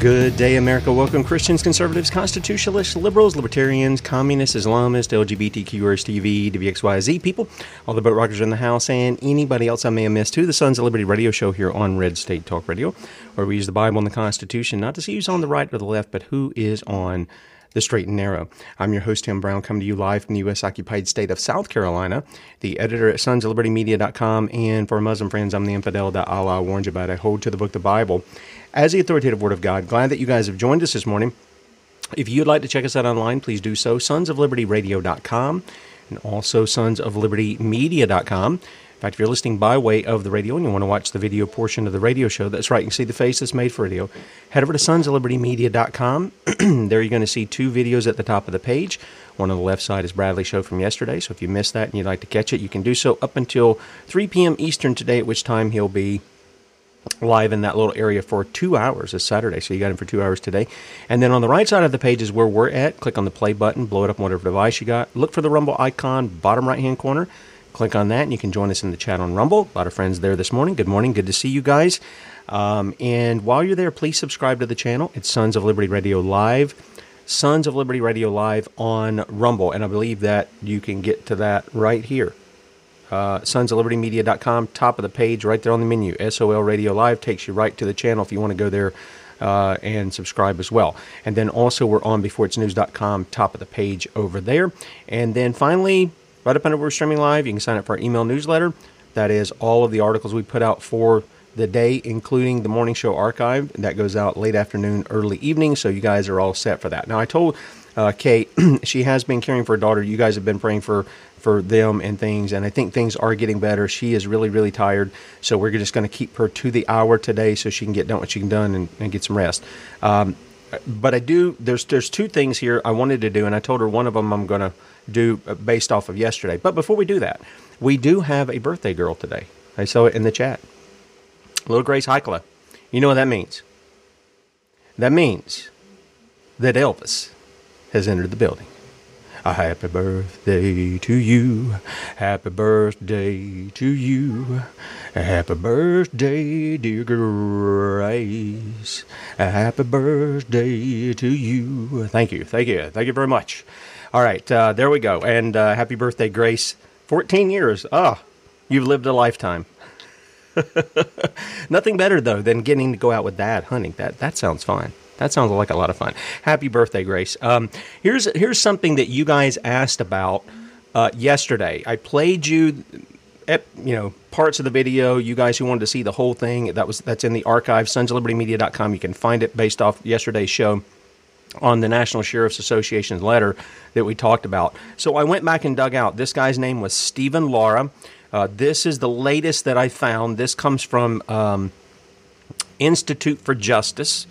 Good day, America. Welcome, Christians, conservatives, constitutionalists, liberals, libertarians, communists, Islamists, LGBTQRSTV, WXYZ people, all the boat rockers in the house, and anybody else I may have missed to the Sons of Liberty radio show here on Red State Talk Radio, where we use the Bible and the Constitution, not to see who's on the right or the left, but who is on the straight and narrow. I'm your host, Tim Brown, coming to you live from the U.S. occupied state of South Carolina, the editor at SonsOfLibertyRadio.com, and for Muslim friends, I'm the infidel that Allah warned you about. I hold to the book, the Bible, as the authoritative Word of God. Glad that you guys have joined us this morning. If you'd like to check us out online, please do so. SonsOfLibertyRadio.com and also SonsOfLibertyMedia.com. In fact, if you're listening by way of the radio and you want to watch the video portion of the radio show, that's right, you can see the face that's made for radio. Head over to SonsOfLibertyMedia.com. There you're going to see two videos at the top of the page. One on the left side is Bradley's show from yesterday, so if you missed that and you'd like to catch it, you can do so up until 3 p.m. Eastern today, at which time he'll be live in that little area for 2 hours this Saturday. So you got him for 2 hours today. And then on the right side of the page is where we're at. Click on the play button, blow it up on whatever device you got. Look for the Rumble icon, bottom right-hand corner. Click on that, and you can join us in the chat on Rumble. A lot of friends there this morning. Good morning. Good to see you guys. And while you're there, please subscribe to the channel. It's Sons of Liberty Radio Live. Sons of Liberty Radio Live on Rumble. And I believe that you can get to that right here. SonsOfLibertyMedia.com, top of the page, right there on the menu. SOL Radio Live takes you right to the channel if you want to go there and subscribe as well. And then also we're on BeforeItsNews.com, top of the page over there. And then finally, right up under where we're streaming live, you can sign up for our email newsletter. That is all of the articles we put out for the day, including the morning show archive. That goes out late afternoon, early evening, so you guys are all set for that. Now, I told Kate, she has been caring for her daughter. You guys have been praying for them and things, and I think things are getting better. She is really, really tired, so we're just going to keep her to the hour today so she can get done what she can done and get some rest. But I do, there's two things here I wanted to do, and I told her one of them I'm going to do based off of yesterday. But before we do that, we do have a birthday girl today. I saw it in the chat. Little Grace Heikla. You know what that means? That means that Elvis has entered the building. A happy birthday to you. Happy birthday to you. A happy birthday, dear Grace. A happy birthday to you. Thank you. Thank you. Thank you very much. All right. There we go. And happy birthday, Grace. 14 years. Ah, you've lived a lifetime. Nothing better, though, than getting to go out with Dad hunting. That sounds fun. That sounds like a lot of fun. Happy birthday, Grace. Here's something that you guys asked about yesterday. I played you parts of the video. You guys who wanted to see the whole thing, that's in the archive, sonsoflibertymedia.com. You can find it based off yesterday's show on the National Sheriff's Association's letter that we talked about. So I went back and dug out. This guy's name was Stephen Lara. This is the latest that I found. This comes from Institute for Justice.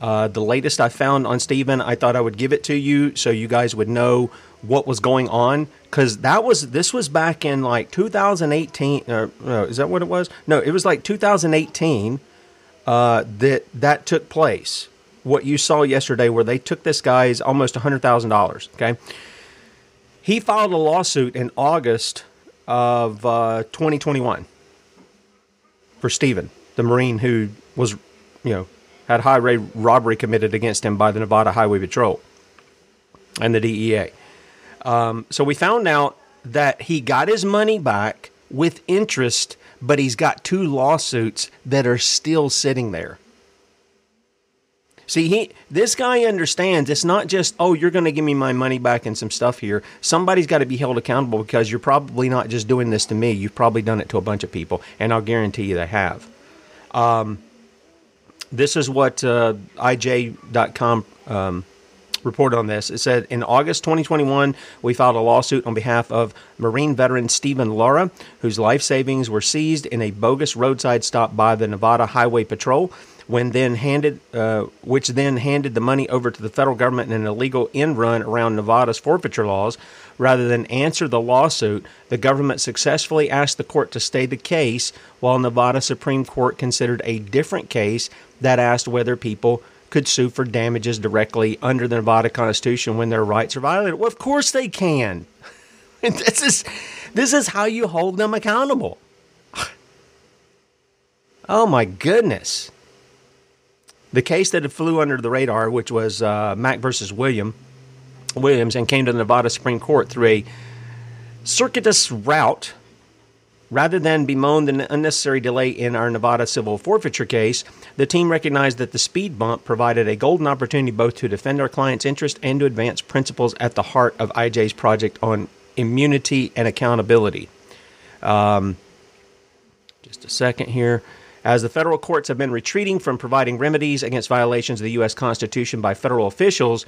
The latest I found on Stephen, I thought I would give it to you so you guys would know what was going on, because this was back in like 2018. Is that what it was? No, it was like 2018 that took place. What you saw yesterday, where they took this guy's almost $100,000. Okay, he filed a lawsuit in August of 2021 for Stephen, the Marine who was, had highway robbery committed against him by the Nevada Highway Patrol and the DEA. So we found out that he got his money back with interest but he's got two lawsuits that are still sitting there. See, this guy understands it's not just, oh, you're going to give me my money back and some stuff here. Somebody's got to be held accountable because you're probably not just doing this to me. You've probably done it to a bunch of people, and I'll guarantee you they have. This is what IJ.com reported on this. It said, in August 2021, we filed a lawsuit on behalf of Marine veteran Stephen Lara, whose life savings were seized in a bogus roadside stop by the Nevada Highway Patrol, which then handed the money over to the federal government in an illegal end run around Nevada's forfeiture laws. Rather than answer the lawsuit, the government successfully asked the court to stay the case, while Nevada Supreme Court considered a different case that asked whether people could sue for damages directly under the Nevada Constitution when their rights are violated. Well, of course they can. This is how you hold them accountable. Oh, my goodness. The case that flew under the radar, which was Mack versus Williams, and came to the Nevada Supreme Court through a circuitous route, rather than bemoan the unnecessary delay in our Nevada civil forfeiture case, the team recognized that the speed bump provided a golden opportunity both to defend our client's interest and to advance principles at the heart of IJ's project on immunity and accountability. Just a second here. As the federal courts have been retreating from providing remedies against violations of the U.S. Constitution by federal officials,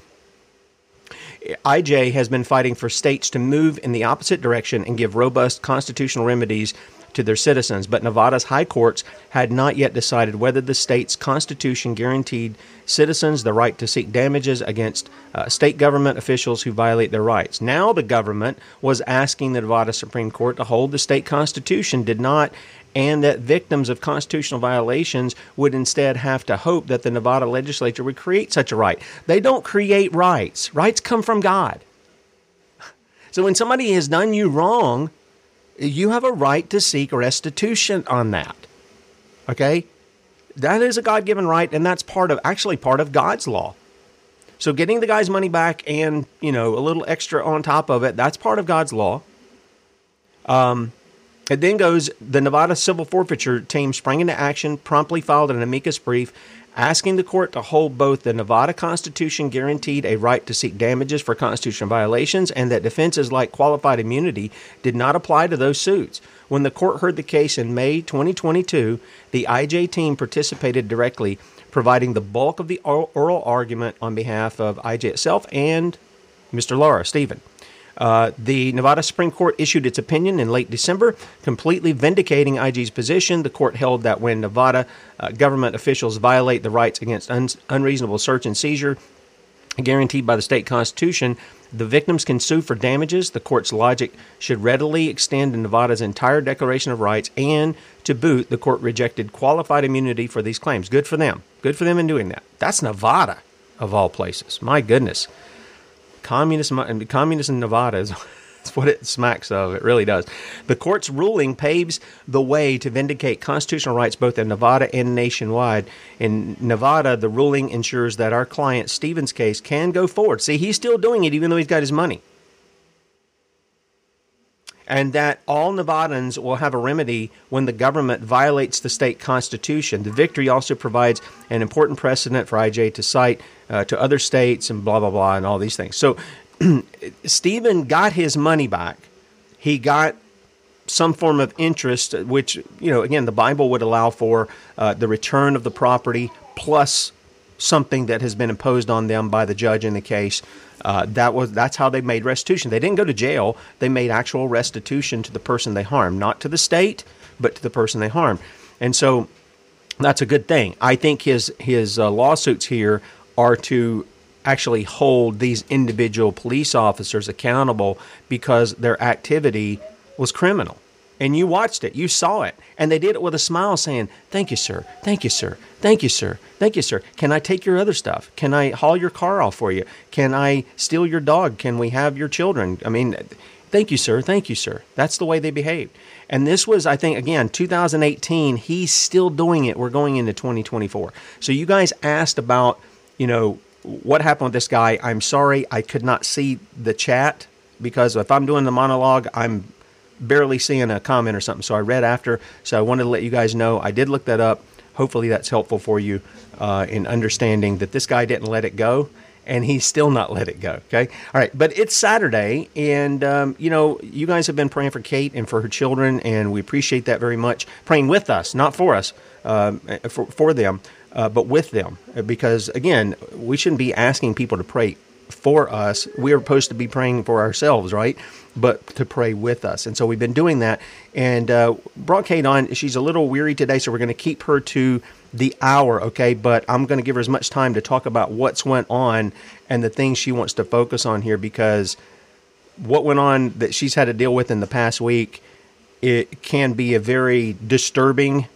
IJ has been fighting for states to move in the opposite direction and give robust constitutional remedies to their citizens. But Nevada's high courts had not yet decided whether the state's constitution guaranteed citizens the right to seek damages against state government officials who violate their rights. Now the government was asking the Nevada Supreme Court to hold the state constitution did not, and that victims of constitutional violations would instead have to hope that the Nevada legislature would create such a right. They don't create rights. Rights come from God. So when somebody has done you wrong, you have a right to seek restitution on that. Okay? That is a God-given right, and that's part of God's law. So getting the guy's money back and, a little extra on top of it, that's part of God's law. It then goes, the Nevada Civil Forfeiture team sprang into action, promptly filed an amicus brief, asking the court to hold both the Nevada Constitution guaranteed a right to seek damages for constitutional violations and that defenses like qualified immunity did not apply to those suits. When the court heard the case in May 2022, the IJ team participated directly, providing the bulk of the oral argument on behalf of IJ itself and Mr. Lara, Stephen. The Nevada Supreme Court issued its opinion in late December, completely vindicating IG's position. The court held that when Nevada government officials violate the rights against unreasonable search and seizure guaranteed by the state constitution, the victims can sue for damages. The court's logic should readily extend to Nevada's entire Declaration of Rights, and to boot, the court rejected qualified immunity for these claims. Good for them. Good for them in doing that. That's Nevada, of all places. My goodness. Communist in Nevada is what it smacks of. It really does. The court's ruling paves the way to vindicate constitutional rights both in Nevada and nationwide. In Nevada, the ruling ensures that our client Stephen's case can go forward. See, he's still doing it even though he's got his money. And that all Nevadans will have a remedy when the government violates the state constitution. The victory also provides an important precedent for IJ to cite to other states and blah, blah, blah, and all these things. So Stephen got his money back. He got some form of interest, which, again, the Bible would allow for the return of the property plus something that has been imposed on them by the judge in the case. That's how they made restitution. They didn't go to jail. They made actual restitution to the person they harmed, not to the state, but to the person they harmed. And so that's a good thing. I think his lawsuits here are to actually hold these individual police officers accountable because their activity was criminal. And you watched it. You saw it. And they did it with a smile saying, thank you, sir. Thank you, sir. Thank you, sir. Thank you, sir. Can I take your other stuff? Can I haul your car off for you? Can I steal your dog? Can we have your children? I mean, thank you, sir. Thank you, sir. That's the way they behaved. And this was, I think, again, 2018. He's still doing it. We're going into 2024. So you guys asked about, what happened with this guy. I'm sorry. I could not see the chat because if I'm doing the monologue, I'm barely seeing a comment or something. So I read after. So I wanted to let you guys know I did look that up. Hopefully that's helpful for you in understanding that this guy didn't let it go, and he's still not let it go. Okay. All right. But it's Saturday, and, you know, you guys have been praying for Kate and for her children, and we appreciate that very much. Praying with us, not for us, for them, but with them. Because, again, we shouldn't be asking people to pray for us. We are supposed to be praying for ourselves, right? But to pray with us. And so we've been doing that. And brought Kate on. She's a little weary today, so we're going to keep her to the hour, okay? But I'm going to give her as much time to talk about what's went on and the things she wants to focus on here, because what went on that she's had to deal with in the past week, it can be a very disturbing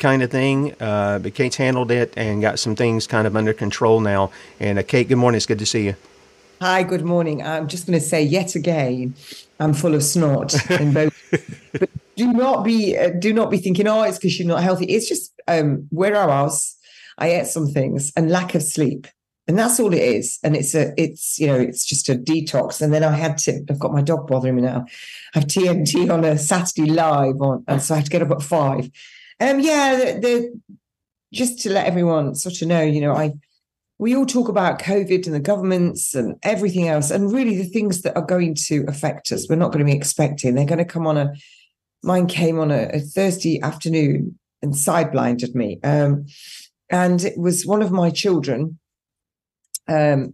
kind of thing. But Kate's handled it and got some things kind of under control now. And Kate, good morning. It's good to see you. Hi, good morning. I'm just going to say yet again, I'm full of snot in both. But do not be thinking, oh, it's because you're not healthy. It's just where I was, I ate some things, and lack of sleep, and that's all it is. And it's just a detox. And then I've got my dog bothering me now. I have TMT on a Saturday live and so I had to get up at 5. Just to let everyone sort of know, you know, we all talk about COVID and the governments and everything else, and really the things that are going to affect us, we're not going to be expecting. They're going to come on mine came on a Thursday afternoon and sideblinded me. And it was one of my children, and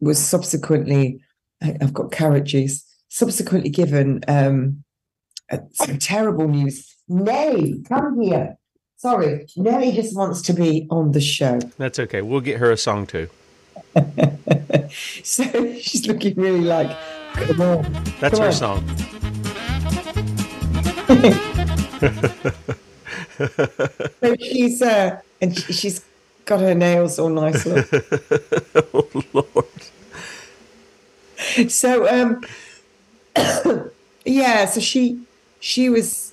was subsequently, I've got carrot juice, subsequently given some terrible news. Nelly, come here. Sorry, Nelly just wants to be on the show. That's okay. We'll get her a song too. So she's looking really like, come on. That's her song. So she's and she's got her nails all nice. Look. Oh Lord. So so she was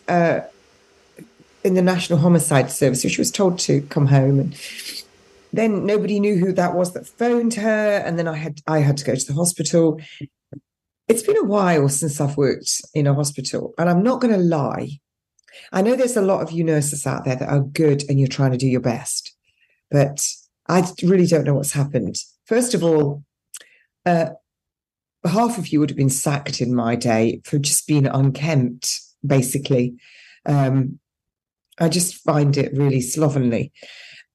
in the National Homicide Service, so she was told to come home, and then nobody knew who that was that phoned her, and then I had to go to the hospital. It's been a while since I've worked in a hospital, and I'm not going to lie. I know there's a lot of you nurses out there that are good and you're trying to do your best, but I really don't know what's happened. First of all, half of you would have been sacked in my day for just being unkempt, basically. I just find it really slovenly.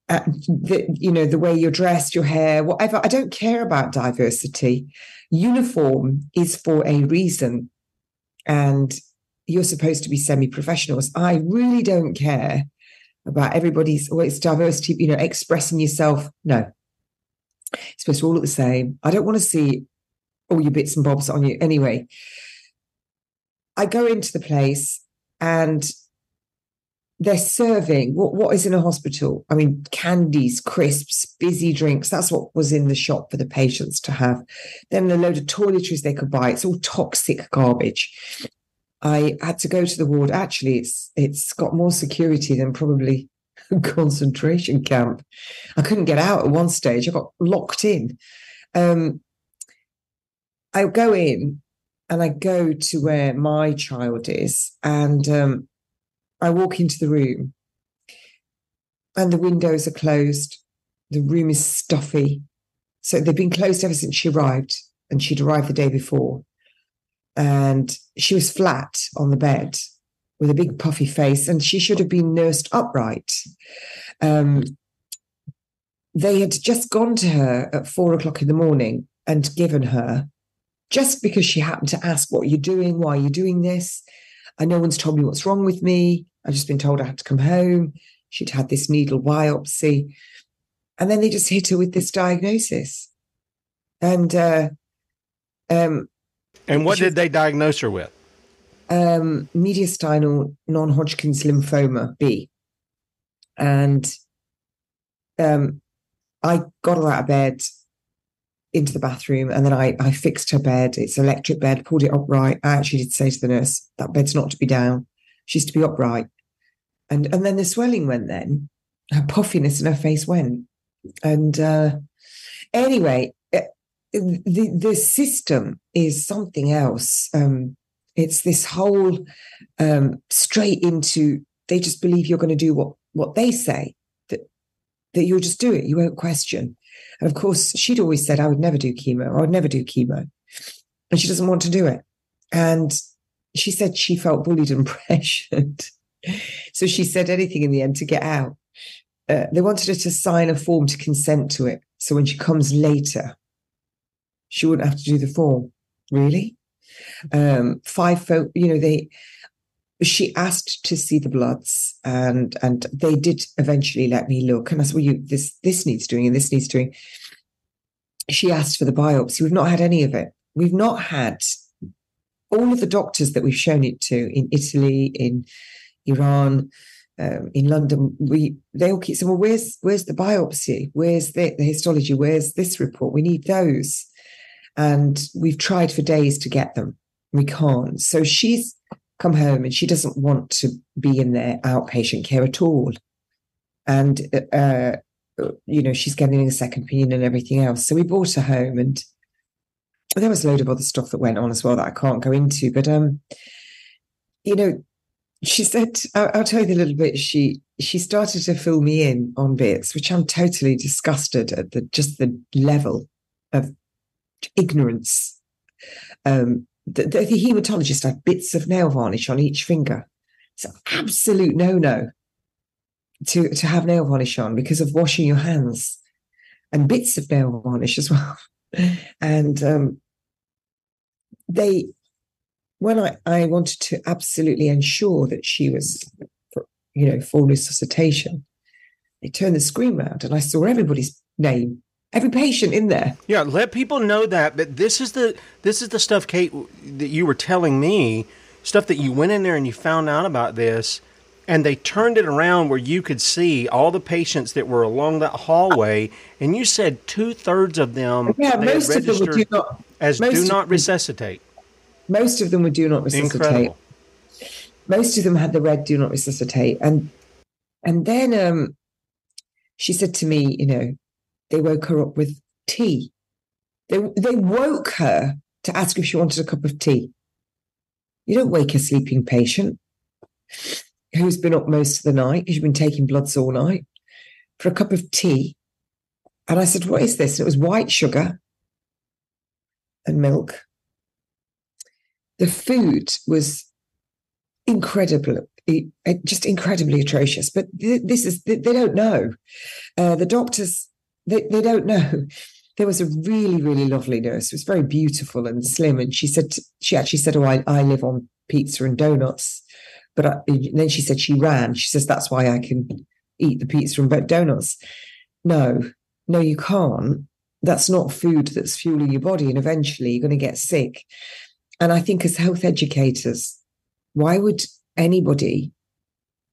The way you're dressed, your hair, whatever. I don't care about diversity. Uniform is for a reason, and you're supposed to be semi-professionals. I really don't care about everybody's, or it's diversity, you know, expressing yourself. No, it's supposed to all look the same. I don't want to see all your bits and bobs on you. Anyway, I go into the place and they're serving what is in a hospital. I mean, candies, crisps, fizzy drinks. That's what was in the shop for the patients to have. Then a load of toiletries they could buy. It's all toxic garbage. I had to go to the ward. Actually, it's got more security than probably a concentration camp. I couldn't get out at one stage. I got locked in. I go in and I go to where my child is, and I walk into the room, and the windows are closed. The room is stuffy. So they've been closed ever since she arrived, and she'd arrived the day before. And she was flat on the bed with a big puffy face, and she should have been nursed upright. They had just gone to her at 4:00 in the morning and given her, just because she happened to ask, what are you doing? Why are you doing this? And no one's told me what's wrong with me. I've just been told I had to come home. She'd had this needle biopsy. And then they just hit her with this diagnosis. And what did they diagnose her with? Mediastinal non-Hodgkin's lymphoma B. And I got her out of bed, into the bathroom, and then I fixed her bed. It's an electric bed, pulled it upright. I actually did say to the nurse, that bed's not to be down. She's to be upright. And then the swelling went then. Her puffiness in her face went. And anyway, the system is something else. It's this whole straight into, they just believe you're going to do what they say, that you'll just do it. You won't question. And of course, she'd always said, I would never do chemo. And she doesn't want to do it. And she said she felt bullied and pressured. So she said anything in the end to get out. They wanted her to sign a form to consent to it. So when she comes later, she wouldn't have to do the form. Really? She asked to see the bloods, and they did eventually let me look. And I said, well, this needs doing and this needs doing. She asked for the biopsy. We've not had any of it. We've not had all of the doctors that we've shown it to in Italy, in Iran, in London. They all keep saying, well, where's the biopsy? Where's the histology? Where's this report? We need those. And we've tried for days to get them. We can't. So she's come home and she doesn't want to be in their outpatient care at all. And, she's getting a second opinion and everything else. So we brought her home, and there was a load of other stuff that went on as well that I can't go into. But, she said, I'll tell you the little bit. She started to fill me in on bits, which I'm totally disgusted at the level of ignorance. The hematologist had bits of nail varnish on each finger. It's an absolute no-no to have nail varnish on because of washing your hands, and bits of nail varnish as well. And when I wanted to absolutely ensure that she was, for resuscitation, they turned the screen round and I saw everybody's name. Every patient in there. Yeah, let people know that. But this is the stuff, Kate, that you were telling me, stuff that you went in there and you found out about this, and they turned it around where you could see all the patients that were along that hallway, and you said 2/3 of them. Yeah, most of them do not resuscitate. Most of them were do not resuscitate. Incredible. Most of them had the red do not resuscitate, and then she said to me, They woke her up with tea. They woke her to ask if she wanted a cup of tea. You don't wake a sleeping patient who's been up most of the night, who's been taking bloods all night, for a cup of tea. And I said, what is this? And it was white sugar and milk. The food was incredibly atrocious. But this is, they don't know. The doctors... They don't know. There was a really, really lovely nurse who was very beautiful and slim. And she actually said, oh, I live on pizza and donuts. But then she said she ran. She says, that's why I can eat the pizza and donuts. No, you can't. That's not food that's fueling your body. And eventually you're going to get sick. And I think as health educators, why would anybody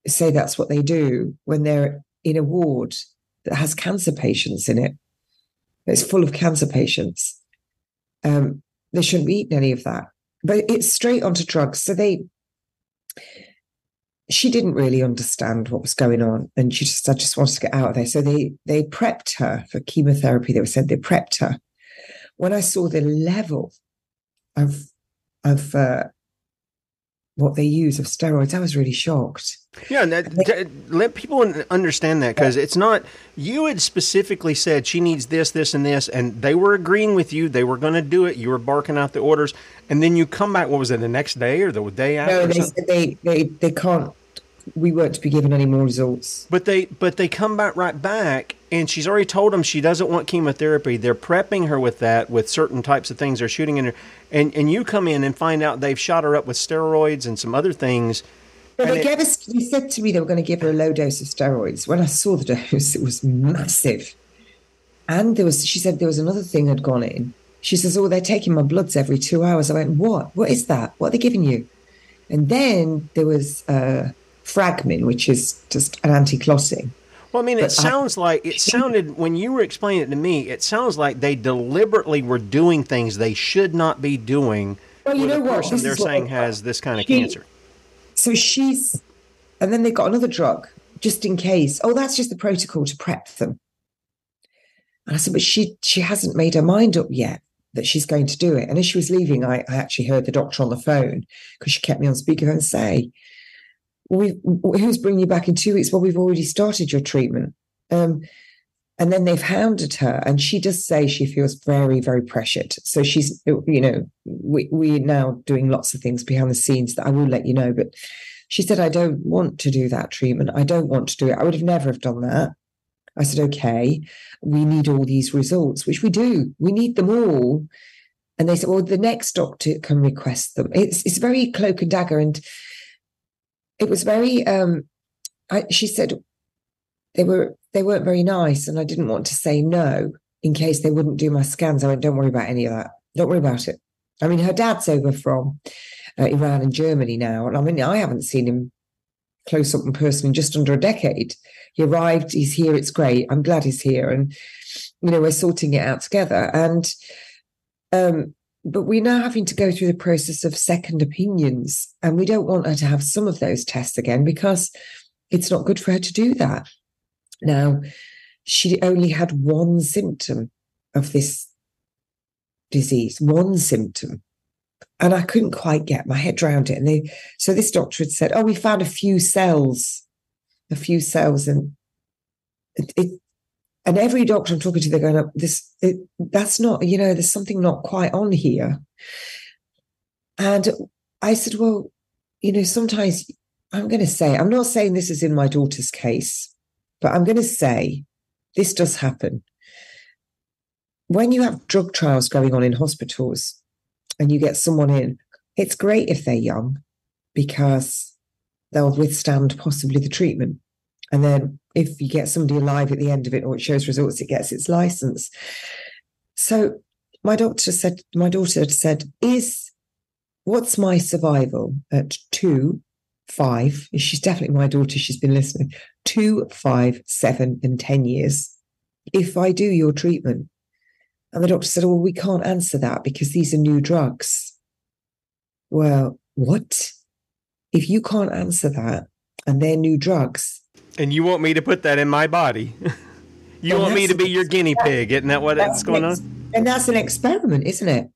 say that's what they do when they're in a ward that has cancer patients in it? It's full of cancer patients. They shouldn't be eating any of that. But it's straight onto drugs. So she didn't really understand what was going on, and I just wanted to get out of there. So they prepped her for chemotherapy. They said they prepped her. When I saw the level of what they use of steroids, I was really shocked. Yeah, let people understand that, because it's not, you had specifically said she needs this, this, and this, and they were agreeing with you. They were going to do it. You were barking out the orders, and then you come back, what was it, the next day or the day after? No, they said they can't, we weren't to be given any more results. But they come back right back, and she's already told them she doesn't want chemotherapy. They're prepping her with that, with certain types of things they're shooting in her. And you come in and find out they've shot her up with steroids and some other things. No, they said to me they were going to give her a low dose of steroids. When I saw the dose, it was massive. And she said there was another thing had gone in. She says, oh, they're taking my bloods every 2 hours. I went, what? What is that? What are they giving you? And then there was Fragmin, which is just an anti-clotting. Well, I mean, it sounded when you were explaining it to me, it sounds like they deliberately were doing things they should not be doing. Well, you know what? They're saying has this kind of cancer. So and then they got another drug just in case. Oh, that's just the protocol to prep them. And I said, but she hasn't made her mind up yet. that she's going to do it. And as she was leaving, I actually heard the doctor on the phone, because she kept me on speakerphone, say, who's bringing you back in 2 weeks? Well, we've already started your treatment. And then they've hounded her, and she does say she feels very, very pressured. So she's, you know, we're now doing lots of things behind the scenes that I will let you know. But she said, I don't want to do that treatment. I don't want to do it. I would have never have done that. I said, okay, we need all these results, which we do. We need them all. And they said, well, the next doctor can request them. It's very cloak and dagger. And it was very, she said, they weren't very nice, and I didn't want to say no in case they wouldn't do my scans. I went, don't worry about any of that. Don't worry about it. I mean, her dad's over from Iran and Germany now. And I mean, I haven't seen him close up in person in just under a decade. He arrived, he's here, it's great. I'm glad he's here. And, you know, we're sorting it out together. And, but we're now having to go through the process of second opinions. And we don't want her to have some of those tests again, because it's not good for her to do that. Now, she only had one symptom of this disease, one symptom. And I couldn't quite get my head around it. And so this doctor had said, oh, we found a few cells. And and every doctor I'm talking to, they're going, that's not, you know, there's something not quite on here. And I said, well, you know, sometimes I'm going to say, I'm not saying this is in my daughter's case, but I'm going to say this does happen. When you have drug trials going on in hospitals, and you get someone in, it's great if they're young, because they'll withstand possibly the treatment. And then if you get somebody alive at the end of it, or it shows results, it gets its license. So my daughter had said, what's my survival at 2, 5? She's definitely my daughter. She's been listening. 2, 5, 7, and 10 years. If I do your treatment. And the doctor said, well, we can't answer that because these are new drugs. Well, what? If you can't answer that and they're new drugs. And you want me to put that in my body. You want me to be your guinea pig. Isn't that what's going on? And that's an experiment, isn't it?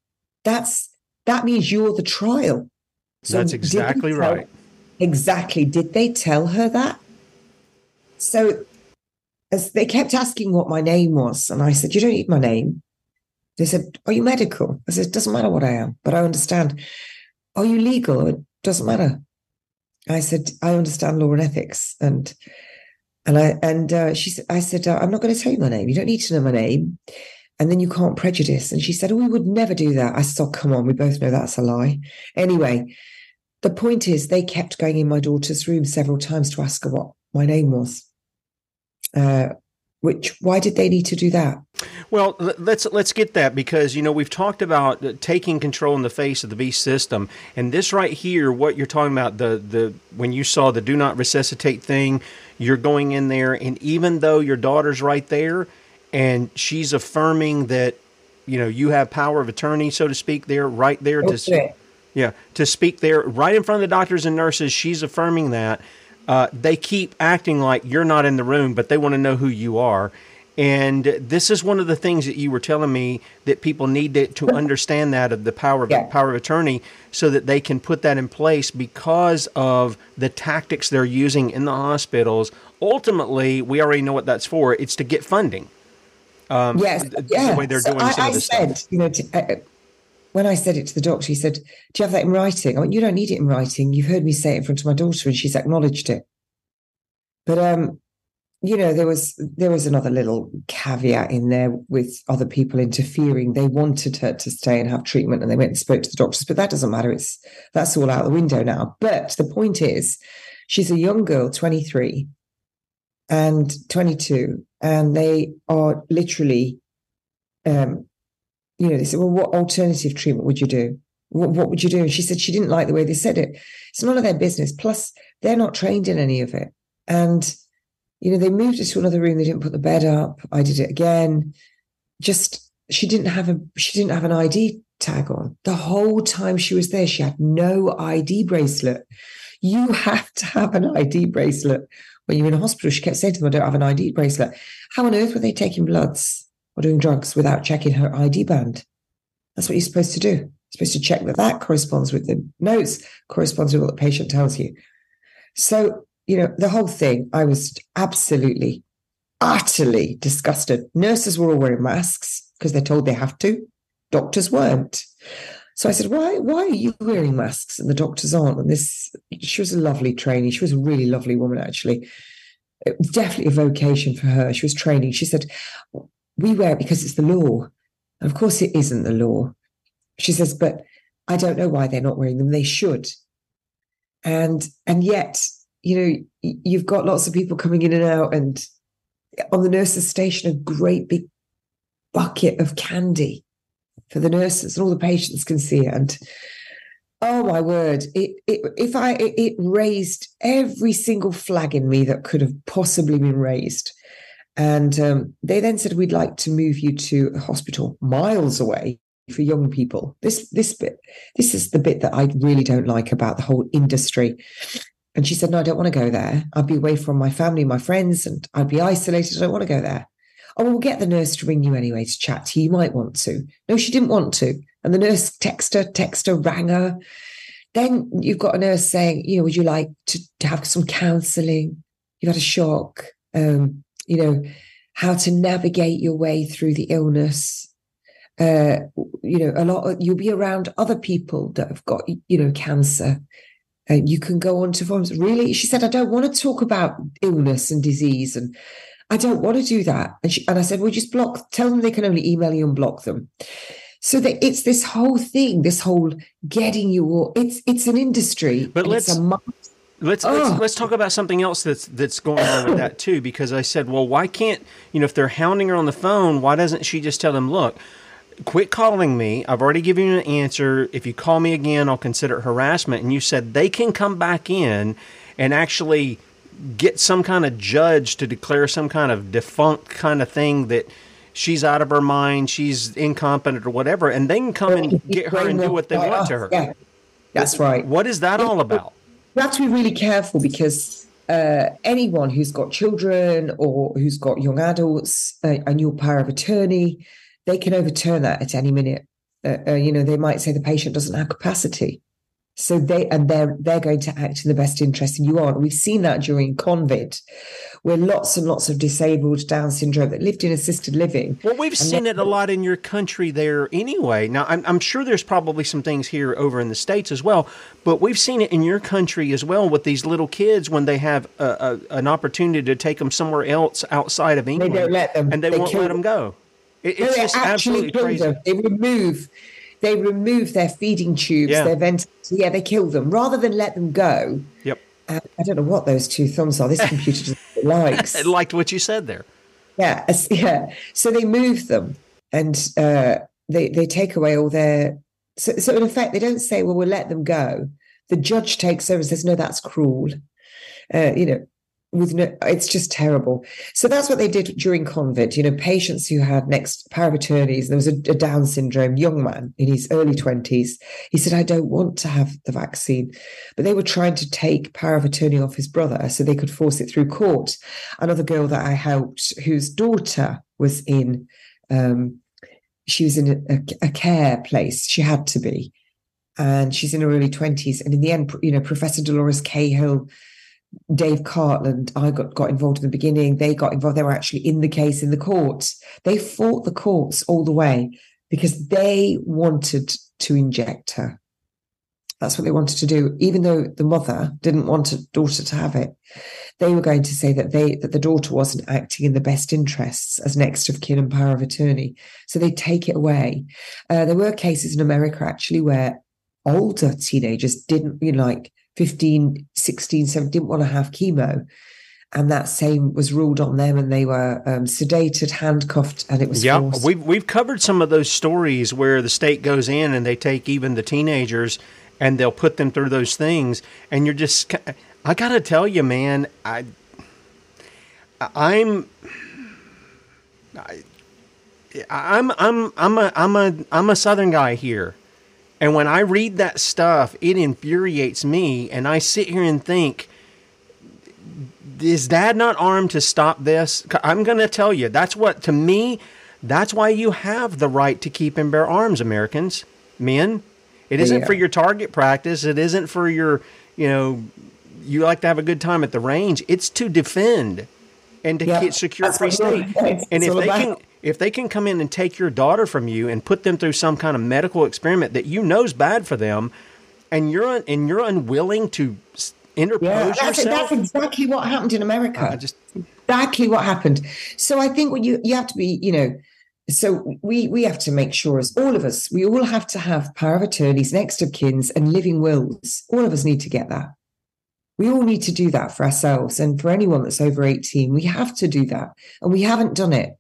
That means you're the trial. So that's exactly right. Exactly. Did they tell her that? So as they kept asking what my name was, and I said, you don't need my name. They said, are you medical? I said, it doesn't matter what I am, but I understand. Are you legal? It doesn't matter. I said, I understand law and ethics. And she said, I'm not going to tell you my name. You don't need to know my name. And then you can't prejudice. And she said, oh, we would never do that. I said, oh, come on. We both know that's a lie. Anyway, the point is they kept going in my daughter's room several times to ask her what my name was. Why did they need to do that? Well, let's get that, because, you know, we've talked about taking control in the face of the beast system. And this right here, what you're talking about, the when you saw the do not resuscitate thing, you're going in there. And even though your daughter's right there and she's affirming that, you know, you have power of attorney, so to speak, to speak there right in front of the doctors and nurses, she's affirming that. They keep acting like you're not in the room, but they want to know who you are. And this is one of the things that you were telling me that people need to understand, that of the power of attorney, so that they can put that in place because of the tactics they're using in the hospitals. Ultimately, we already know what that's for. It's to get funding. The way they're doing some of this stuff. You know, when I said it to the doctor, he said, do you have that in writing? I went, you don't need it in writing. You've heard me say it in front of my daughter, and she's acknowledged it. But, you know, there was another little caveat in there with other people interfering. They wanted her to stay and have treatment, and they went and spoke to the doctors, but that doesn't matter. That's all out the window now. But the point is, she's a young girl, 23 and 22, and they are literally... you know, they said, well, what alternative treatment would you do? What would you do? And she said she didn't like the way they said it. It's none of their business. Plus, they're not trained in any of it. And, you know, they moved us to another room. They didn't put the bed up. I did it again. Just, she didn't have an ID tag on. The whole time she was there, she had no ID bracelet. You have to have an ID bracelet. When you're in a hospital, she kept saying to them, I don't have an ID bracelet. How on earth were they taking bloods? Or doing drugs without checking her ID band? That's what you're supposed to do. You're supposed to check that that corresponds with the notes, corresponds with what the patient tells you. So, you know, the whole thing, I was absolutely, utterly disgusted. Nurses were all wearing masks because they're told they have to. Doctors weren't. So I said, why are you wearing masks and the doctors aren't? And this, she was a lovely trainee. She was a really lovely woman, actually. It was definitely a vocation for her. She was training. She said, we wear it because it's the law. And of course it isn't the law. She says, but I don't know why they're not wearing them. They should. And yet, you know, you've got lots of people coming in and out, and on the nurses' station, a great big bucket of candy for the nurses, and all the patients can see it. And oh my word, it raised every single flag in me that could have possibly been raised. And they then said, we'd like to move you to a hospital miles away for young people. This is the bit that I really don't like about the whole industry. And she said, no, I don't want to go there. I'd be away from my family, my friends, and I'd be isolated. I don't want to go there. Oh, we'll get the nurse to ring you anyway to chat to you. You might want to. No, she didn't want to. And the nurse texted her, rang her. Then you've got a nurse saying, you know, would you like to have some counselling? You've had a shock. You know, how to navigate your way through the illness. You know, a lot of, you'll be around other people that have got, you know, cancer. And you can go on to forums. Really? She said, I don't want to talk about illness and disease, and I don't want to do that. And I said, well, just block, tell them they can only email you and block them. So that it's this whole thing, this whole getting you all, it's an industry. But let's talk about something else that's going on with that too, because I said, well, why can't, you know, if they're hounding her on the phone, why doesn't she just tell them, look, quit calling me. I've already given you an answer. If you call me again, I'll consider it harassment. And you said they can come back in and actually get some kind of judge to declare some kind of defunct kind of thing that she's out of her mind, she's incompetent or whatever, and they can come and get her and do what they want to her. Yeah, that's right. What is that all about? We have to be really careful because anyone who's got children or who's got young adults and your power of attorney, they can overturn that at any minute. You know, they might say the patient doesn't have capacity. So they're going to act in the best interest, and you aren't. We've seen that during COVID, where lots and lots of disabled Down syndrome that lived in assisted living. Well, we've seen it a lot in your country there anyway. Now, I'm sure there's probably some things here over in the States as well, but we've seen it in your country as well with these little kids when they have an opportunity to take them somewhere else outside of England. They don't let them. And they won't let them go. It's just absolutely crazy. Them. They remove their feeding tubes, their ventilators. Yeah, they kill them rather than let them go. Yep. I don't know what those two thumbs are. This computer just likes. It liked what you said there. Yeah, yeah. So they move them, and they take away all their. So in effect, they don't say, "Well, we'll let them go." The judge takes over and says, "No, that's cruel." You know, it's just terrible. So that's what they did during COVID. You know, patients who had next power of attorneys. There was a Down syndrome young man in his early 20s. He said, I don't want to have the vaccine, but they were trying to take power of attorney off his brother so they could force it through court. Another girl that I helped, whose daughter was in she was in a care place. She had to be, and she's in her early 20s. And in the end, you know, Professor Dolores Cahill, Dave Cartland, I got involved in the beginning. They got involved. They were actually in the case in the courts. They fought the courts all the way because they wanted to inject her. That's what they wanted to do, even though the mother didn't want her daughter to have it. They were going to say that the daughter wasn't acting in the best interests as next of kin and power of attorney. So they take it away. There were cases in America, actually, where older teenagers didn't, you know, like 15, 16, 17, didn't want to have chemo. And that same was ruled on them, and they were sedated, handcuffed, and it was forced. We've covered some of those stories where the state goes in and they take even the teenagers and they'll put them through those things. And you're just, I got to tell you, man, I'm a Southern guy here. And when I read that stuff, it infuriates me. And I sit here and think, is Dad not armed to stop this? I'm going to tell you, that's what, to me, That's why you have the right to keep and bear arms, Americans, men. It isn't for your target practice. It isn't for your, you like to have a good time at the range. It's to defend and to secure free state. And if they can come in and take your daughter from you and put them through some kind of medical experiment that you know is bad for them, and you're unwilling to interpose yourself. That's exactly what happened in America. Exactly what happened. So I think what you have to be, so we have to make sure, as all of us, we all have to have power of attorneys, next of kins, and living wills. All of us need to get that. We all need to do that for ourselves, and for anyone that's over 18, we have to do that, and we haven't done it.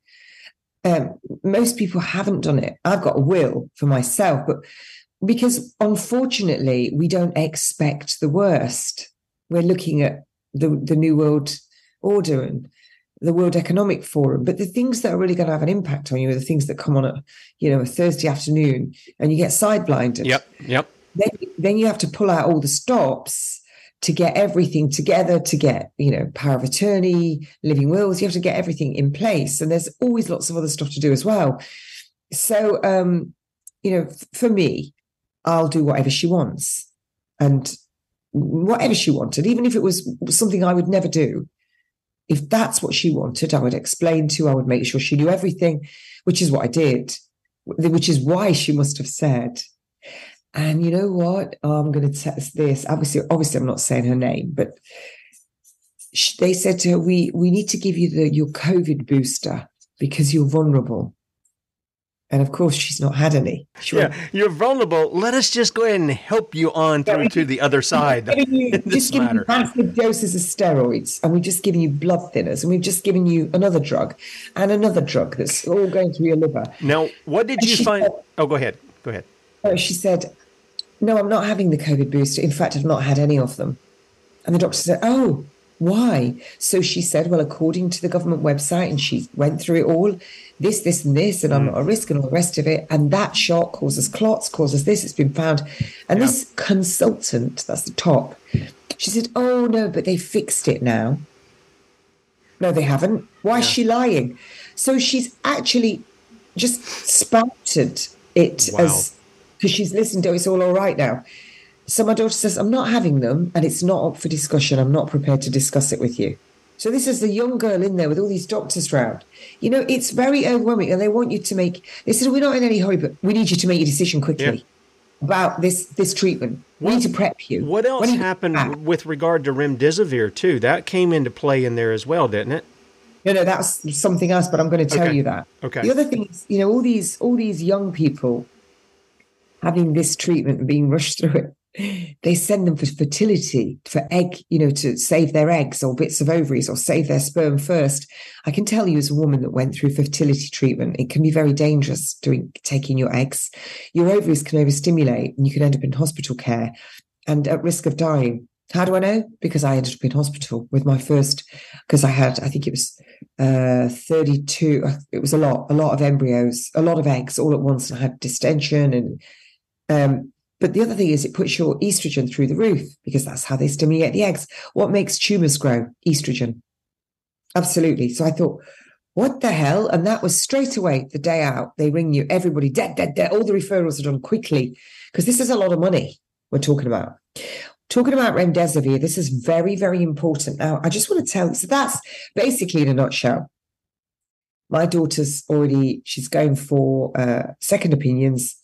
Most people haven't done it. I've got a will for myself, but because unfortunately we don't expect the worst. We're looking at the New World Order and the World Economic Forum, but the things that are really going to have an impact on you are the things that come on a Thursday afternoon, and you get side-blinded. Yep. Then you have to pull out all the stops to get everything together, to get, power of attorney, living wills. You have to get everything in place, and there's always lots of other stuff to do as well. So, for me, I'll do whatever she wants, and whatever she wanted, even if it was something I would never do. If that's what she wanted, I would explain to her, I would make sure she knew everything, which is what I did, which is why she must have said. And you know what? Oh, I'm going to test this. Obviously, I'm not saying her name, but they said to her, we need to give you your COVID booster because you're vulnerable. And of course, she's not had any. You're vulnerable. Let us just go ahead and help you on through to the other side. Just giving you massive doses of steroids, and we've just given you blood thinners, and we've just given you another drug and another drug that's all going through your liver. Now, what did you find? Go ahead. She said, no, I'm not having the COVID booster. In fact, I've not had any of them. And the doctor said, oh, why? So she said, well, according to the government website, and she went through it all, this, and this, and I'm not at risk, and all the rest of it. And that shot causes clots, causes this, it's been found. And this consultant, that's the top, she said, oh, no, but they fixed it now. No, they haven't. Why is she lying? So she's actually just spouted it because she's listened to it, it's all right now. So my daughter says, I'm not having them, and it's not up for discussion. I'm not prepared to discuss it with you. So this is the young girl in there with all these doctors around. It's very overwhelming, and they want you to make... They said, we're not in any hurry, but we need you to make your decision quickly about this treatment. We need to prep you. What else happened with regard to remdesivir, too? That came into play in there as well, didn't it? No, that's something else, but I'm going to tell you that. Okay. The other thing is, all these young people having this treatment and being rushed through it, they send them for fertility, for egg, to save their eggs or bits of ovaries or save their sperm first. I can tell you, as a woman that went through fertility treatment, it can be very dangerous taking your eggs. Your ovaries can overstimulate, and you can end up in hospital care and at risk of dying. How do I know? Because I ended up in hospital with my first, because I had, I think it was 32. It was a lot of embryos, a lot of eggs all at once, and I had distension and, but the other thing is, it puts your estrogen through the roof, because that's how they stimulate the eggs. What makes tumors grow? Estrogen. Absolutely. So I thought, what the hell? And that was straight away, the day out, they ring you, everybody, dead. All the referrals are done quickly, because this is a lot of money we're talking about. Talking about remdesivir, this is very, very important. Now, I just want to tell, so that's basically in a nutshell. My daughter's already, she's going for second opinions.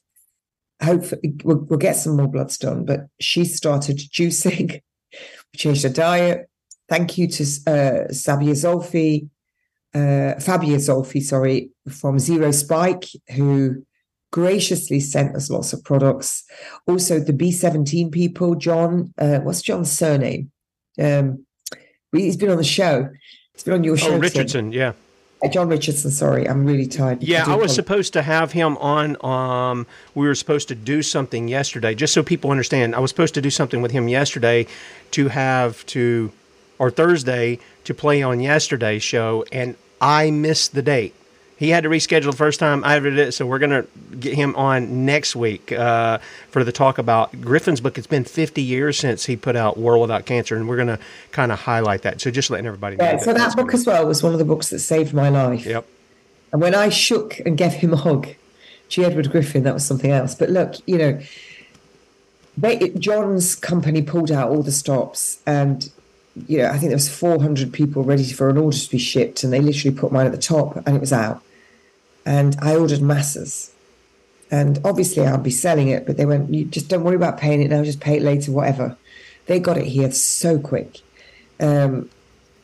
Hopefully we'll get some more bloods done, but she started juicing. We changed her diet. Thank you to Fabia Zolfi, from Zero Spike, who graciously sent us lots of products. Also the B17 people, John, what's John's surname? He's been on the show. He's been on your show. Oh, Richardson, too. Yeah. John Richardson, sorry, I'm really tired. Yeah, I was supposed to have him on. We were supposed to do something yesterday, just so people understand. I was supposed to do something with him yesterday or Thursday to play on yesterday's show, and I missed the date. He had to reschedule the first time I ever did it, so we're going to get him on next week for the talk about Griffin's book. It's been 50 years since he put out World Without Cancer, and we're going to kind of highlight that. So just letting everybody know. Yeah, so that book as well was one of the books that saved my life. Yep. And when I shook and gave him a hug, G. Edward Griffin, that was something else. But look, you know, John's company pulled out all the stops, and, you know, I think there was 400 people ready for an order to be shipped, and they literally put mine at the top and it was out. And I ordered masses. And obviously I'll be selling it, but they went, you just don't worry about paying it now, just pay it later, whatever. They got it here so quick.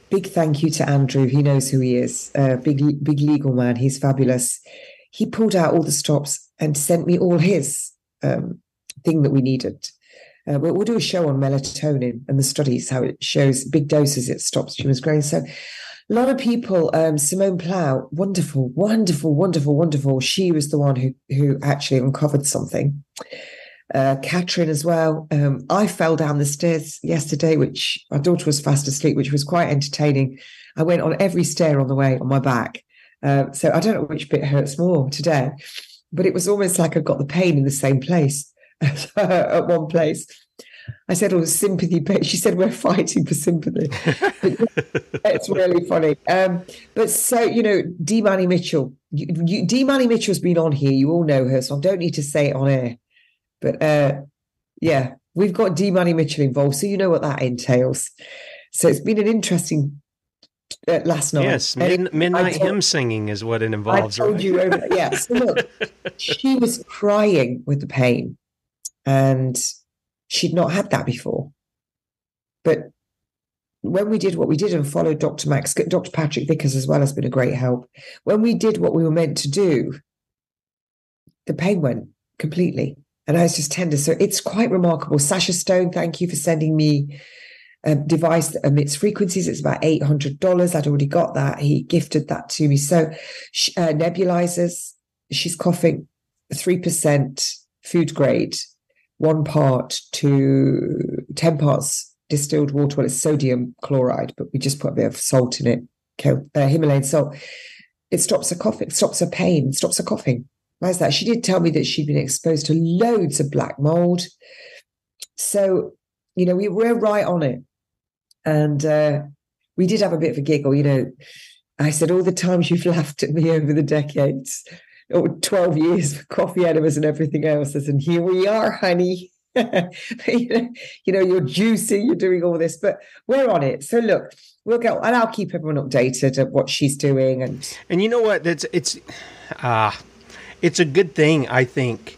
Big thank you to Andrew. He knows who he is. Big legal man. He's fabulous. He pulled out all the stops and sent me all his thing that we needed. We'll do a show on melatonin and the studies, how it shows big doses it stops tumors growing. So a lot of people, Simone Plough, wonderful. She was the one who actually uncovered something. Catherine as well. I fell down the stairs yesterday, which my daughter was fast asleep, which was quite entertaining. I went on every stair on the way on my back. So I don't know which bit hurts more today, but it was almost like I've got the pain in the same place at one place. I said, oh, sympathy. She said, we're fighting for sympathy. It's really funny. But so, you know, D. Manny Mitchell. D. Manny Mitchell's been on here. You all know her, so I don't need to say it on air. But yeah, we've got D. Manny Mitchell involved, so you know what that entails. So it's been an interesting last night. Yes, midnight hymn singing is what it involves. I told you over. Yeah, so look, she was crying with the pain, and she'd not had that before. But when we did what we did and followed Dr. Max, Dr. Patrick Vickers as well has been a great help. When we did what we were meant to do, the pain went completely. And I was just tender. So it's quite remarkable. Sasha Stone, thank you for sending me a device that emits frequencies. It's about $800. I'd already got that. He gifted that to me. So nebulizers, she's coughing, 3% food grade, 1 part to 10 parts distilled water. Well, it's sodium chloride, but we just put a bit of salt in it, Himalayan salt. It stops her coughing, stops her pain, stops her coughing. Why's that? She did tell me that she'd been exposed to loads of black mold. So, you know, we're right on it. And we did have a bit of a giggle. You know, I said, all the times you've laughed at me over the decades, or 12 years for coffee enemas and everything else. And here we are, honey. You know, you're juicy, you're doing all this, but we're on it. So look, we'll go, and I'll keep everyone updated at what she's doing. And you know what? It's a good thing, I think,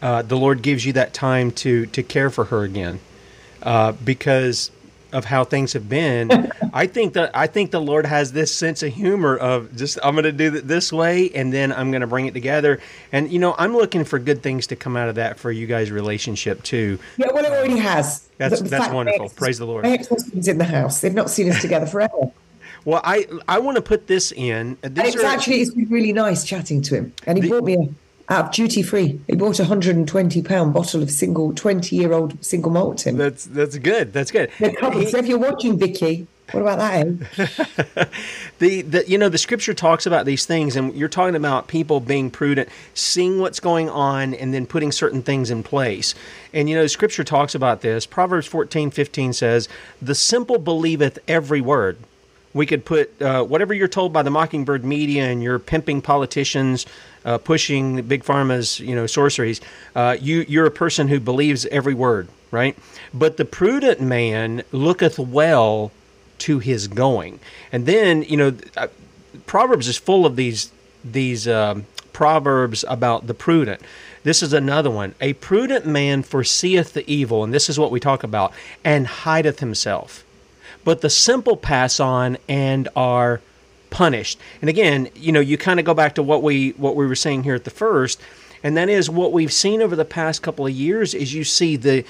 the Lord gives you that time to care for her again, because of how things have been. I think the Lord has this sense of humor of just, I'm going to do it this way, and then I'm going to bring it together. And, you know, I'm looking for good things to come out of that for you guys' relationship, too. Yeah, well, it already has. That's wonderful. Praise the Lord. My ex-husband's in the house. They've not seen us together forever. Well, I want to put this in. It's been really nice chatting to him. And he bought me out of duty free. He bought a £120 bottle of 20-year-old single malt in. That's good. That's good. So if you're watching, Vicky, what about that, Em? You know, the scripture talks about these things, and you're talking about people being prudent, seeing what's going on, and then putting certain things in place. And, you know, scripture talks about this. Proverbs 14:15 says, the simple believeth every word. We could put whatever you're told by the Mockingbird media and your pimping politicians, pushing Big Pharma's, you know, sorceries. You're a person who believes every word, right? But the prudent man looketh well to his going. And then, you know, Proverbs is full of these proverbs about the prudent. This is another one. A prudent man foreseeth the evil, and this is what we talk about, and hideth himself. But the simple pass on and are punished. And again, you know, you kind of go back to what we were saying here at the first, and that is what we've seen over the past couple of years is you see the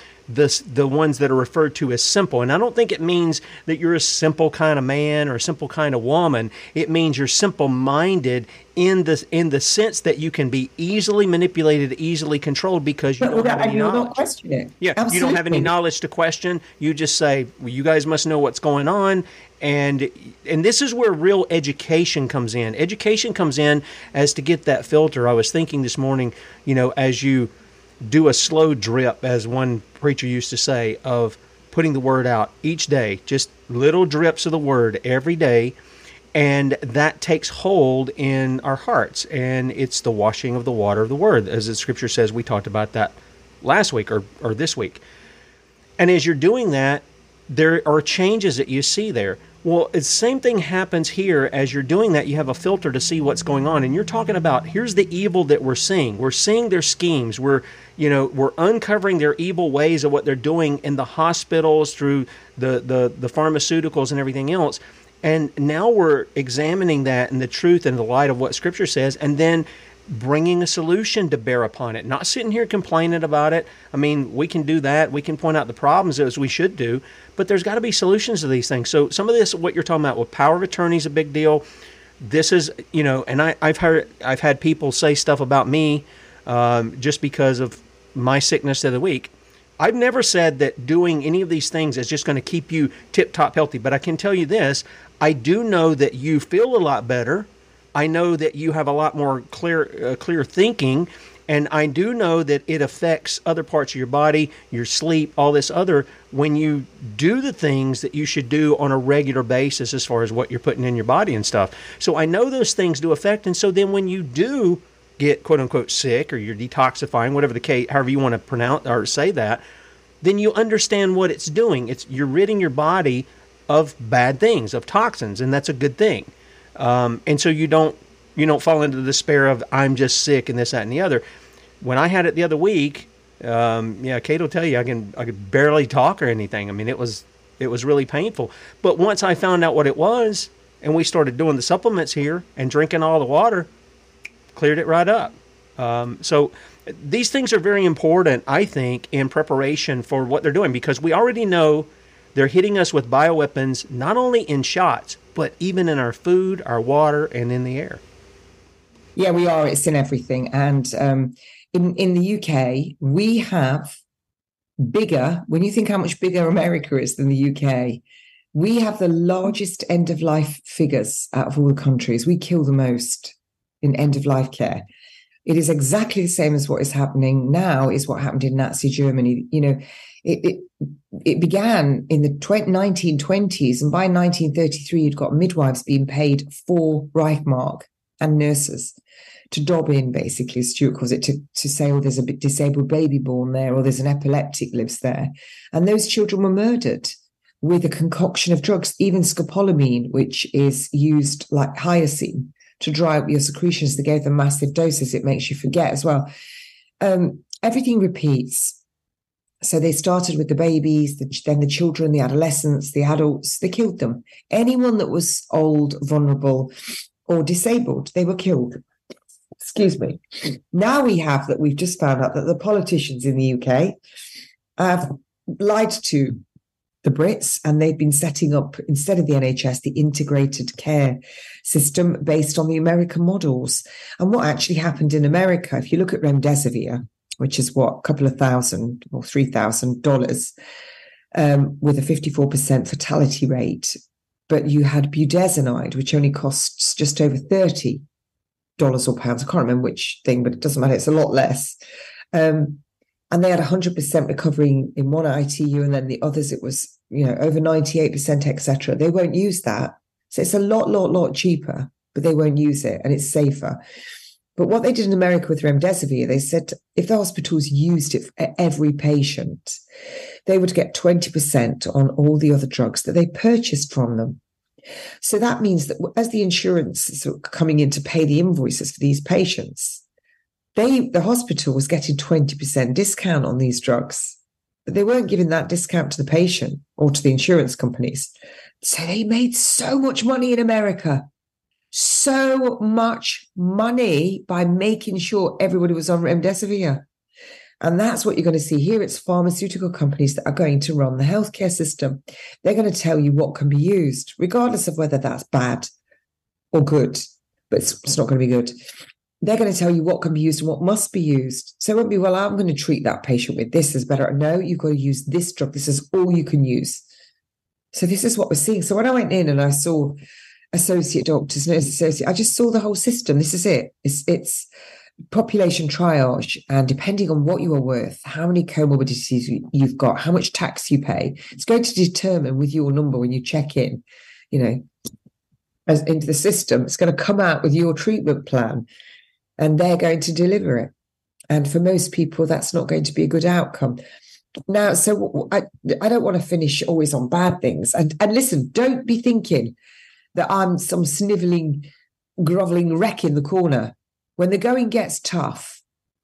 ones that are referred to as simple. And I don't think it means that you're a simple kind of man or a simple kind of woman. It means you're simple-minded in the sense that you can be easily manipulated, easily controlled because you don't have any knowledge to question. You just say, well, you guys must know what's going on. And this is where real education comes in. Education comes in as to get that filter. I was thinking this morning, you know, as you do a slow drip, as one preacher used to say, of putting the word out each day, just little drips of the word every day. And that takes hold in our hearts. And it's the washing of the water of the word, as the scripture says. We talked about that last week or this week. And as you're doing that, there are changes that you see there. Well, the same thing happens here. As you're doing that, you have a filter to see what's going on. And you're talking about, here's the evil that we're seeing. We're seeing their schemes. We're uncovering their evil ways of what they're doing in the hospitals, through the pharmaceuticals and everything else. And now we're examining that in the truth and the light of what Scripture says, and then bringing a solution to bear upon it. Not sitting here complaining about it. I mean, we can do that. We can point out the problems, as we should do, but there's got to be solutions to these things. So some of this, what you're talking about with power of attorney, is a big deal. This is, and I've had people say stuff about me just because of my sickness of the week. I've never said that doing any of these things is just going to keep you tip-top healthy, but I can tell you this. I do know that you feel a lot better. I know that you have a lot more clear thinking, and I do know that it affects other parts of your body, your sleep, all this other, when you do the things that you should do on a regular basis as far as what you're putting in your body and stuff. So I know those things do affect, and so then when you do get quote-unquote sick, or you're detoxifying, whatever the case, however you want to pronounce or say that, then you understand what it's doing. You're ridding your body of bad things, of toxins, and that's a good thing. And so you don't fall into the despair of, I'm just sick and this, that, and the other. When I had it the other week, Kate will tell you, I could barely talk or anything. I mean, it was really painful. But once I found out what it was, and we started doing the supplements here and drinking all the water, cleared it right up. So these things are very important, I think, in preparation for what they're doing, because we already know they're hitting us with bioweapons, not only in shots, but even in our food, our water, and in the air. Yeah, we are. It's in everything. And in the UK, we have bigger, when you think how much bigger America is than the UK, we have the largest end-of-life figures out of all the countries. We kill the most in end-of-life care. It is exactly the same as what is happening now is what happened in Nazi Germany. It began in the 1920s, and by 1933, you'd got midwives being paid 4 Reichmark and nurses to dob in, basically, Stuart calls it, to say, oh, there's a disabled baby born there, or there's an epileptic lives there. And those children were murdered with a concoction of drugs, even scopolamine, which is used like hyacinth to dry up your secretions. They gave them massive doses. It makes you forget as well. Everything repeats. So they started with the babies, then the children, the adolescents, the adults. They killed them. Anyone that was old, vulnerable, or disabled, they were killed. Excuse me. Now we've just found out that the politicians in the UK have lied to the Brits, and they've been setting up, instead of the NHS, the integrated care system based on the American models. And what actually happened in America, if you look at remdesivir, which is what, a couple of thousand or $3,000 with a 54% fatality rate. But you had budesonide, which only costs just over $30 or pounds. I can't remember which thing, but it doesn't matter. It's a lot less. And they had 100% recovery in one ITU, and then the others, it was, over 98%, et cetera. They won't use that. So it's a lot cheaper, but they won't use it, and it's safer. But what they did in America with remdesivir, they said if the hospitals used it for every patient, they would get 20% on all the other drugs that they purchased from them. So that means that as the insurance is coming in to pay the invoices for these patients, the hospital was getting 20% discount on these drugs, but they weren't giving that discount to the patient or to the insurance companies. So they made so much money in America. So much money by making sure everybody was on remdesivir. And that's what you're going to see here. It's pharmaceutical companies that are going to run the healthcare system. They're going to tell you what can be used, regardless of whether that's bad or good. But it's not going to be good. They're going to tell you what can be used and what must be used. So it won't be, well, I'm going to treat that patient with this is better. No, you've got to use this drug. This is all you can use. So this is what we're seeing. So when I went in and I saw associate doctors, nurse associate, I just saw the whole system. This is it. It's population triage, and depending on what you are worth, how many comorbidities you've got, how much tax you pay, it's going to determine with your number when you check in, as into the system, it's going to come out with your treatment plan and they're going to deliver it. And for most people, that's not going to be a good outcome. Now, so I don't want to finish always on bad things. And listen, don't be thinking that I'm some sniveling, groveling wreck in the corner. When the going gets tough,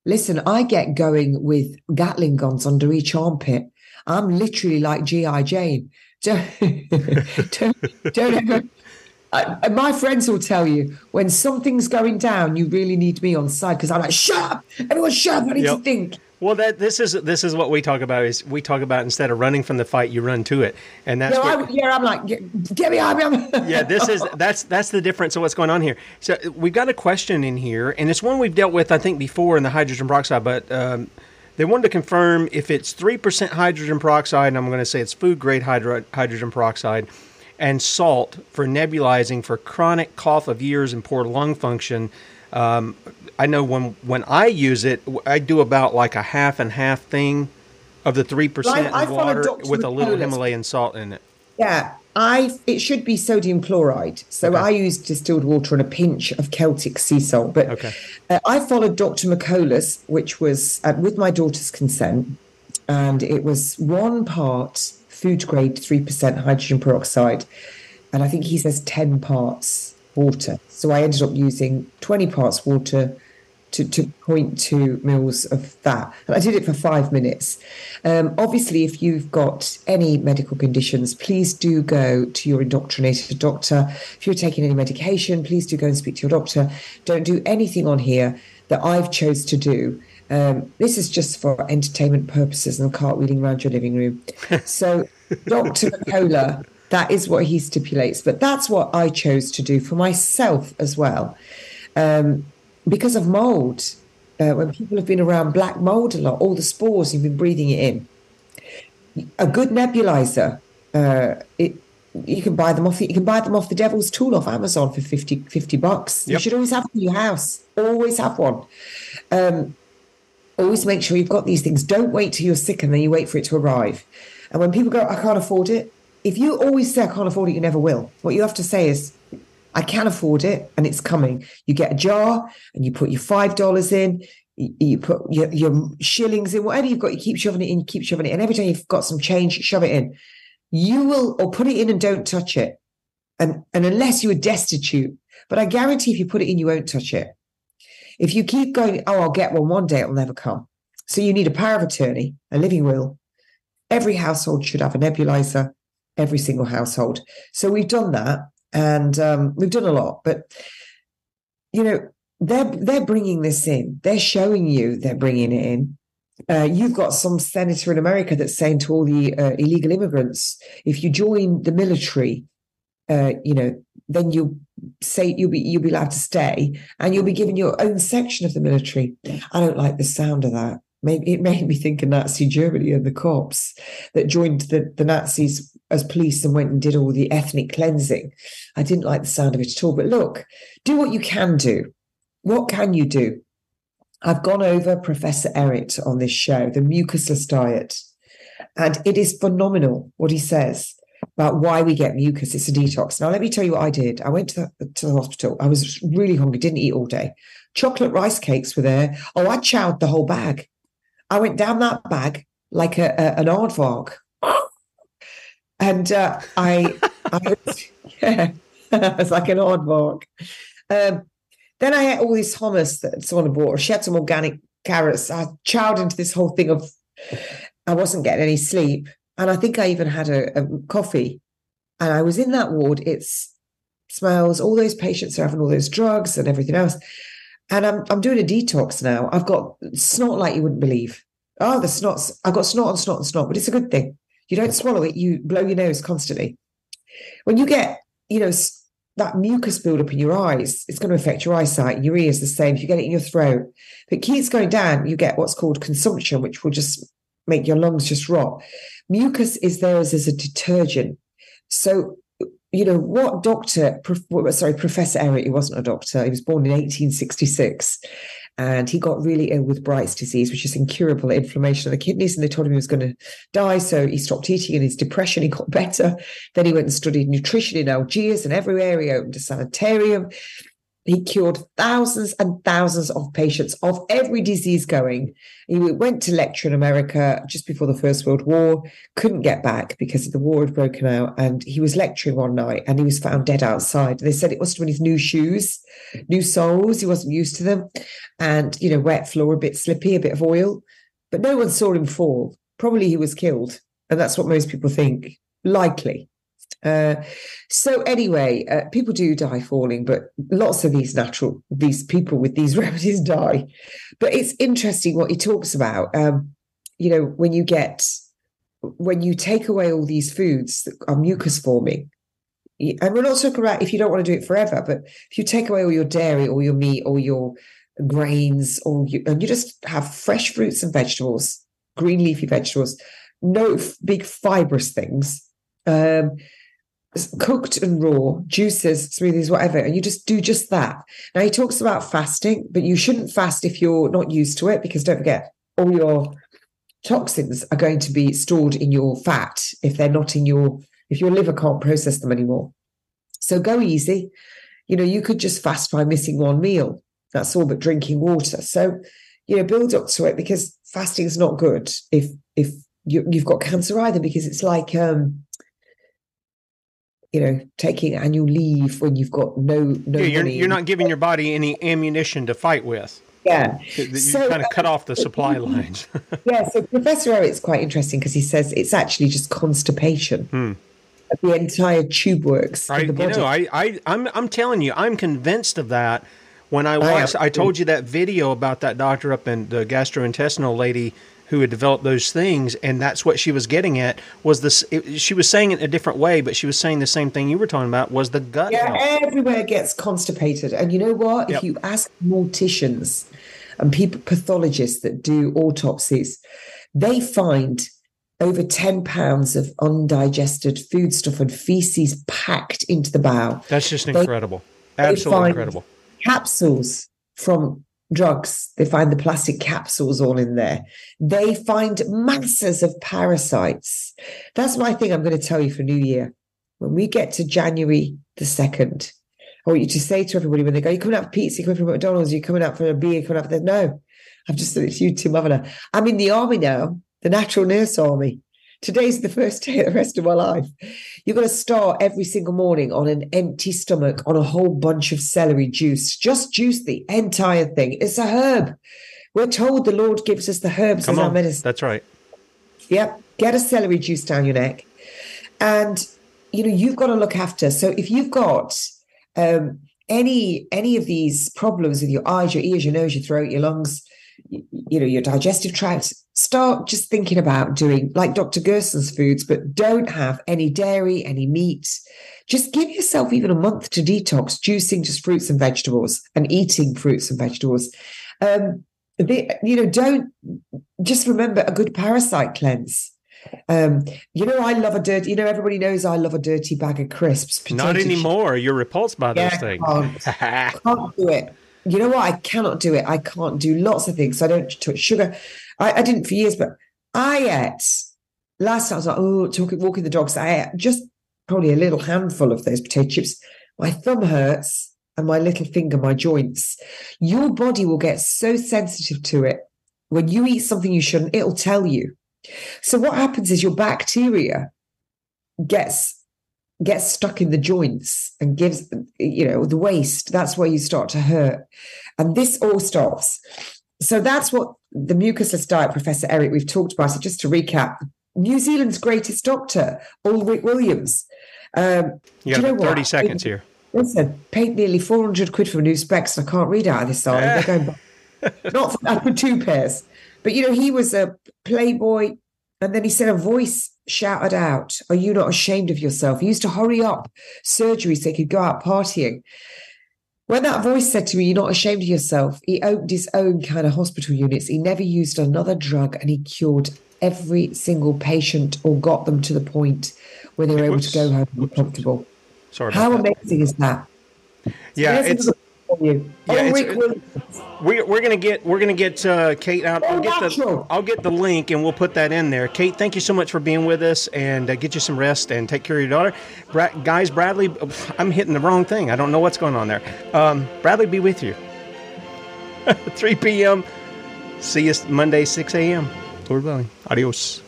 listen, I get going with Gatling guns under each armpit. I'm literally like G.I. Jane. Don't ever... my friends will tell you, when something's going down, you really need me on side, because I'm like, shut up, everyone shut up, I need to think. Well, this is what we talk about, is we talk about instead of running from the fight, you run to it. And that's I'm like, get me out of here. Yeah, that's the difference of what's going on here. So we've got a question in here, and it's one we've dealt with, I think, before in the hydrogen peroxide, but they wanted to confirm if it's 3% hydrogen peroxide, and I'm going to say it's food-grade hydrogen peroxide, and salt for nebulizing for chronic cough of years and poor lung function. I know when I use it, I do about like a half and half thing of the 3% water with a little Himalayan salt in it. Yeah, it should be sodium chloride. So I used distilled water and a pinch of Celtic sea salt. But I followed Dr. McCullough, which was with my daughter's consent, and it was one part food grade 3% hydrogen peroxide, and I think he says 10 parts water. So I ended up using 20 parts water to 0.2 mils of that. And I did it for 5 minutes. Obviously, if you've got any medical conditions, please do go to your indoctrinated doctor. If you're taking any medication, please do go and speak to your doctor. Don't do anything on here that I've chose to do. This is just for entertainment purposes and cartwheeling around your living room. So Dr. Mercola, that is what he stipulates. But that's what I chose to do for myself as well. Because of mold, when people have been around black mold a lot, all the spores, you've been breathing it in. A good nebulizer, you can buy them off the devil's tool off Amazon for $50. Yep. You should always have one in your house. Always have one. Always make sure you've got these things. Don't wait till you're sick and then you wait for it to arrive. And when people go, I can't afford it. If you always say, I can't afford it, you never will. What you have to say is, I can afford it and it's coming. You get a jar and you put your $5 in, you put your shillings in, whatever you've got, you keep shoving it in, And every time you've got some change, shove it in. You will, or put it in and don't touch it. And unless you are destitute, but I guarantee if you put it in, you won't touch it. If you keep going, I'll get one day, it'll never come. So you need a power of attorney, a living will. Every household should have a nebulizer, every single household. So we've done that, and we've done a lot. But, you know, they're bringing this in. They're showing you they're bringing it in. You've got some senator in America that's saying to all the illegal immigrants, if you join the military, then you'll be allowed to stay, and you'll be given your own section of the military. I don't like the sound of that. Maybe it made me think of Nazi Germany and the cops that joined the Nazis as police and went and did all the ethnic cleansing. I didn't like the sound of it at all. But look, do what you can do. What can you do? I've gone over Professor Ehret on this show, the mucusless diet, and it is phenomenal what he says about why we get mucus. It's a detox. Now, let me tell you what I did. I went to the hospital. I was really hungry, didn't eat all day. Chocolate rice cakes were there. Oh, I chowed the whole bag. I went down that bag like an aardvark. And I was like an aardvark. Then I ate all this hummus that someone bought. She had some organic carrots. I chowed into this whole thing of I wasn't getting any sleep. And I think I even had a coffee, and I was in that ward. It smells, all those patients are having all those drugs and everything else. And I'm doing a detox now. I've got snot like you wouldn't believe. Oh, the snots. I've got snot, but it's a good thing. You don't swallow it. You blow your nose constantly. When you get, that mucus buildup in your eyes, it's going to affect your eyesight and your ears the same. If you get it in your throat, but it keeps going down, you get what's called consumption, which will just make your lungs just rot. Mucus is there as a detergent. So, what Professor Ehret, he wasn't a doctor, he was born in 1866. And he got really ill with Bright's disease, which is incurable inflammation of the kidneys. And they told him he was going to die. So he stopped eating, and his depression, he got better. Then he went and studied nutrition in Algiers and everywhere. He opened a sanitarium. He cured thousands and thousands of patients of every disease going. He went to lecture in America just before the First World War, couldn't get back because the war had broken out. And he was lecturing one night and he was found dead outside. They said it must have been his new shoes, new soles. He wasn't used to them. And, you know, wet floor, a bit slippy, a bit of oil. But no one saw him fall. Probably he was killed. And that's what most people think, likely. So anyway, people do die falling, but lots of these people with these remedies die. But it's interesting what he talks about. You know, when you take away all these foods that are mucus forming, and we're not talking about if you don't want to do it forever, but if you take away all your dairy or your meat or your grains, or you just have fresh fruits and vegetables, green leafy vegetables, no big fibrous things, cooked and raw, juices, smoothies, whatever, and you just do just that. Now, he talks about fasting, but you shouldn't fast if you're not used to it, because don't forget, all your toxins are going to be stored in your fat if your liver can't process them anymore. So go easy. You know, you could just fast by missing one meal. That's all, but drinking water. So, you know, build up to it, because fasting is not good if you've got cancer either, because it's like taking annual leave when you've got no money. You're not giving your body any ammunition to fight with. Yeah. You kind of cut off the supply lines. Yeah, so Professor Ehret's quite interesting, because he says it's actually just constipation. The entire tube works in the body. I'm telling you, I'm convinced of that. When I told you that video about that doctor up in the gastrointestinal lady who had developed those things, and that's what she was getting at. She was saying it a different way, but she was saying the same thing you were talking about, was the gut health. Everywhere gets constipated. And you know what? Yep. If you ask morticians and pathologists that do autopsies, they find over 10 pounds of undigested foodstuff and feces packed into the bowel. That's just incredible. Absolutely incredible. Capsules from drugs, they find the plastic capsules all in there. They find masses of parasites. That's my thing I'm going to tell you for New Year. When we get to January the 2nd, I want you to say to everybody when they go, you're coming out for pizza, you're coming for McDonald's, you're coming out for a beer, you're coming out for that. No, I've just said it to you, Tim. I'm in the army now, the natural nurse army. Today's the first day of the rest of my life. You're going to start every single morning on an empty stomach on a whole bunch of celery juice. Just juice the entire thing. It's a herb. We're told the Lord gives us the herbs as our medicine. That's right. Yep. Get a celery juice down your neck. And, you know, you've got to look after. So if you've got any of these problems with your eyes, your ears, your nose, your throat, your lungs, your digestive tract, start just thinking about doing like Dr. Gerson's foods, but don't have any dairy, any meat. Just give yourself even a month to detox, juicing just fruits and vegetables and eating fruits and vegetables. Remember a good parasite cleanse. Everybody knows I love a dirty bag of crisps. Not anymore. You're repulsed by those things. Can't do it. You know what? I cannot do it. I can't do lots of things. I don't touch sugar. I didn't for years, but I ate. Last time I was like, walking the dogs. I ate just probably a little handful of those potato chips. My thumb hurts and my little finger, my joints. Your body will get so sensitive to it. When you eat something you shouldn't, it'll tell you. So what happens is your bacteria gets stuck in the joints and gives, the waste. That's where you start to hurt. And this all stops. So that's what the mucusless diet, Professor Ehret, we've talked about. So just to recap, New Zealand's greatest doctor, Ulrich Williams. You got 30 seconds here. Listen, paid nearly 400 quid for new specs. And I can't read out of this side. They're going back. I put two pairs. But, he was a playboy. And then he said a voice shouted out, "Are you not ashamed of yourself?" He used to hurry up surgery so he could go out partying. When that voice said to me, "You're not ashamed of yourself," he opened his own kind of hospital units. He never used another drug, and he cured every single patient or got them to the point where they were able to go home and be comfortable. How amazing is that? Yeah, it's you. Yeah, we're gonna get Kate out. I'll get the link and we'll put that in there. Kate, thank you so much for being with us, and get you some rest and take care of your daughter. Bradley, I'm hitting the wrong thing. I don't know what's going on there. Bradley, be with you. 3 p.m. See you Monday, 6 a.m. Lord willing. Adios.